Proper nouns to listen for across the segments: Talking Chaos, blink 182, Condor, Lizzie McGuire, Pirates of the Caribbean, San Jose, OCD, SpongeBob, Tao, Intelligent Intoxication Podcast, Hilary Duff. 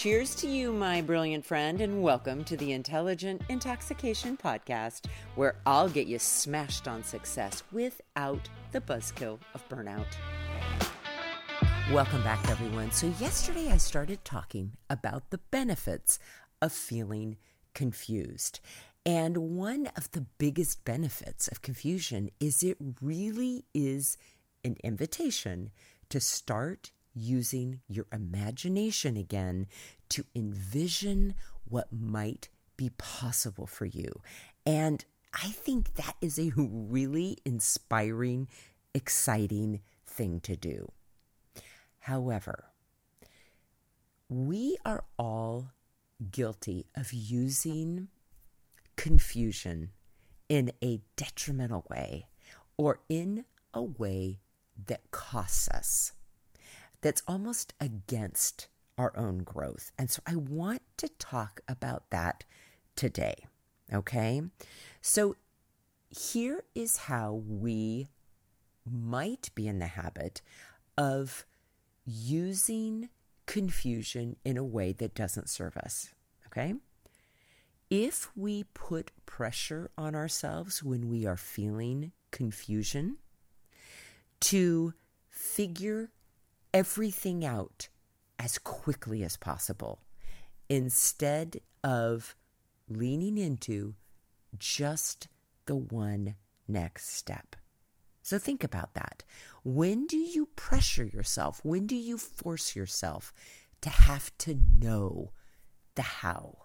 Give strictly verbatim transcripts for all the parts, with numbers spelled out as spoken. Cheers to you, my brilliant friend, and welcome to the Intelligent Intoxication Podcast, where I'll get you smashed on success without the buzzkill of burnout. Welcome back, everyone. So yesterday I started talking about the benefits of feeling confused. And one of the biggest benefits of confusion is it really is an invitation to start using your imagination again to envision what might be possible for you. And I think that is a really inspiring, exciting thing to do. However, we are all guilty of using confusion in a detrimental way or in a way that costs us. That's almost against our own growth. And so I want to talk about that today, okay? So here is how we might be in the habit of using confusion in a way that doesn't serve us, okay? If we put pressure on ourselves when we are feeling confusion to figure everything out as quickly as possible, instead of leaning into just the one next step. So think about that. When do you pressure yourself? When do you force yourself to have to know the how?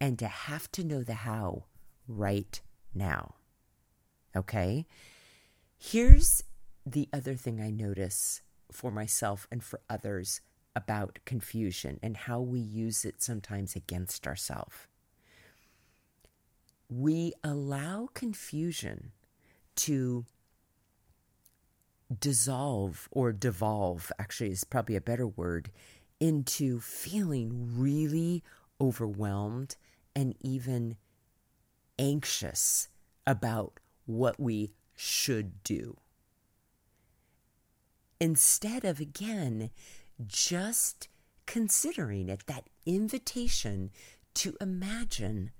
And to have to know the how right now. Okay? Here's the other thing I notice for myself and for others about confusion and how we use it sometimes against ourselves. We allow confusion to dissolve or devolve, actually is probably a better word, into feeling really overwhelmed and even anxious about what we should do. Instead of, again, just considering it, that invitation to imagine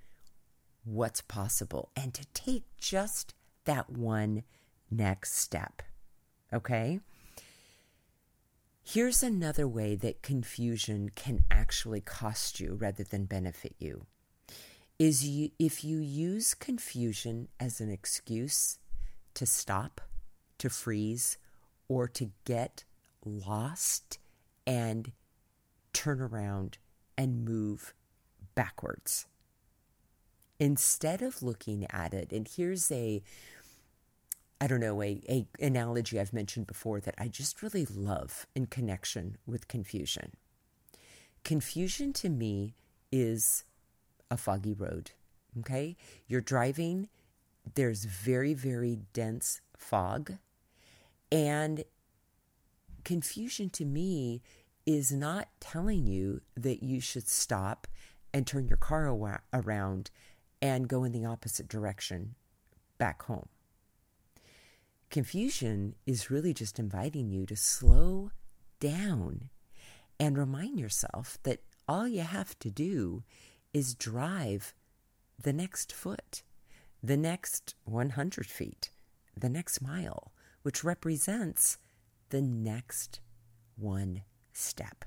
what's possible and to take just that one next step, okay? Here's another way that confusion can actually cost you rather than benefit you, is you, if you use confusion as an excuse to stop, to freeze, or to get lost and turn around and move backwards. Instead of looking at it, and here's a, I don't know, a, a analogy I've mentioned before that I just really love in connection with confusion. Confusion to me is a foggy road, okay? You're driving, there's very, very dense fog. And confusion to me is not telling you that you should stop and turn your car awa- around and go in the opposite direction back home. Confusion is really just inviting you to slow down and remind yourself that all you have to do is drive the next foot, the next one hundred feet, the next mile, which represents the next one step,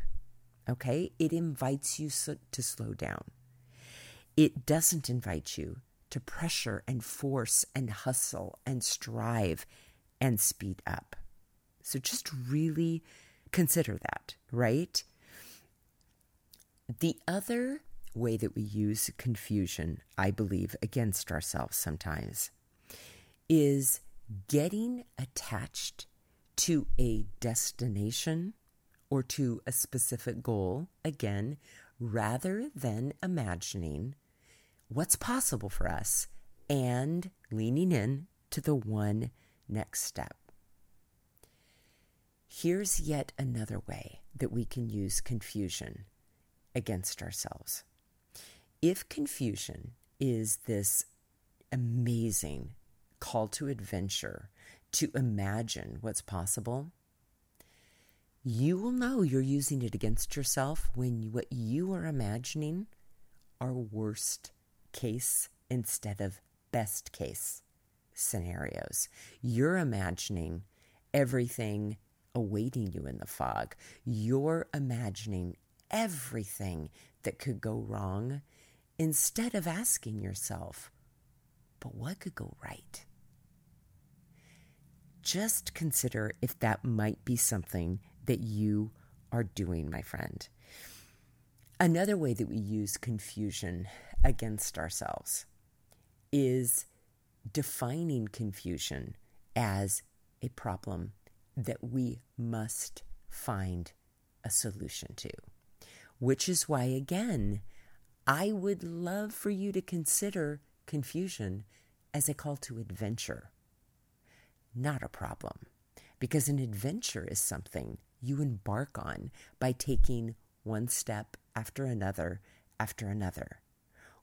okay? It invites you so- to slow down. It doesn't invite you to pressure and force and hustle and strive and speed up. So just really consider that, right? The other way that we use confusion, I believe, against ourselves sometimes is getting attached to a destination or to a specific goal, again, rather than imagining what's possible for us and leaning in to the one next step. Here's yet another way that we can use confusion against ourselves. If confusion is this amazing call to adventure, to imagine what's possible, you will know you're using it against yourself when you, what you are imagining are worst case instead of best case scenarios. You're imagining everything awaiting you in the fog. You're imagining everything that could go wrong instead of asking yourself, but what could go right? Just consider if that might be something that you are doing, my friend. Another way that we use confusion against ourselves is defining confusion as a problem that we must find a solution to, which is why, again, I would love for you to consider confusion as a call to adventure, not a problem, because an adventure is something you embark on by taking one step after another after another,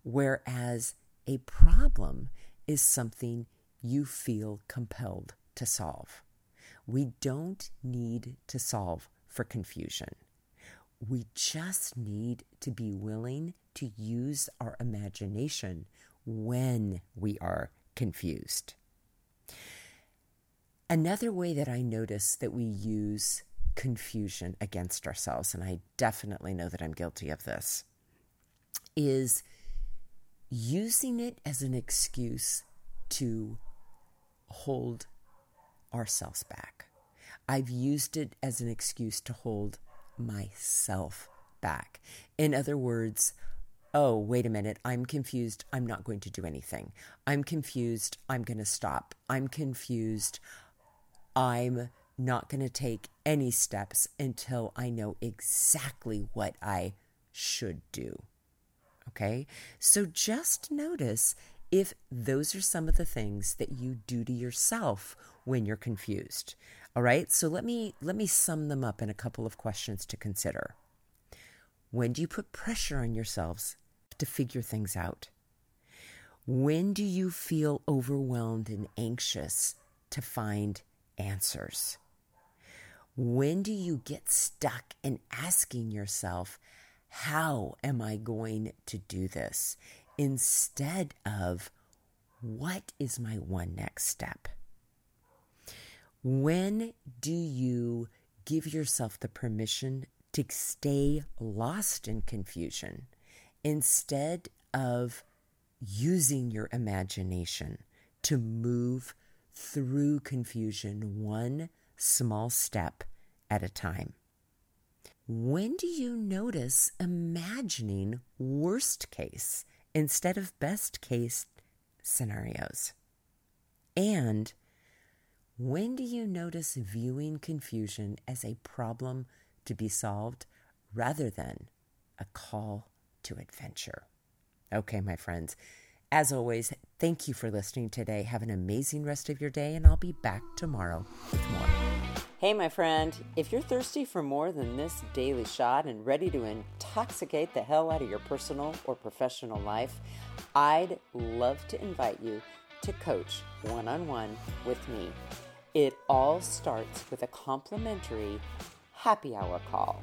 whereas a problem is something you feel compelled to solve. We don't need to solve for confusion. We just need to be willing to use our imagination when we are confused. Another way that I notice that we use confusion against ourselves, and I definitely know that I'm guilty of this, is using it as an excuse to hold ourselves back. I've used it as an excuse to hold myself back. In other words, oh, wait a minute, I'm confused, I'm not going to do anything. I'm confused, I'm going to stop. I'm confused, I'm not going to take any steps until I know exactly what I should do. Okay? So just notice if those are some of the things that you do to yourself when you're confused. All right? So let me let me sum them up in a couple of questions to consider. When do you put pressure on yourselves to figure things out? When do you feel overwhelmed and anxious to find answers? When do you get stuck in asking yourself, how am I going to do this? Instead of, what is my one next step? When do you give yourself the permission to stay lost in confusion instead of using your imagination to move through confusion one small step at a time? When do you notice imagining worst case instead of best case scenarios? And when do you notice viewing confusion as a problem to be solved rather than a call to adventure? Okay, my friends, as always, thank you for listening today. Have an amazing rest of your day, and I'll be back tomorrow with more. Hey, my friend, if you're thirsty for more than this daily shot and ready to intoxicate the hell out of your personal or professional life, I'd love to invite you to coach one-on-one with me. It all starts with a complimentary happy hour call.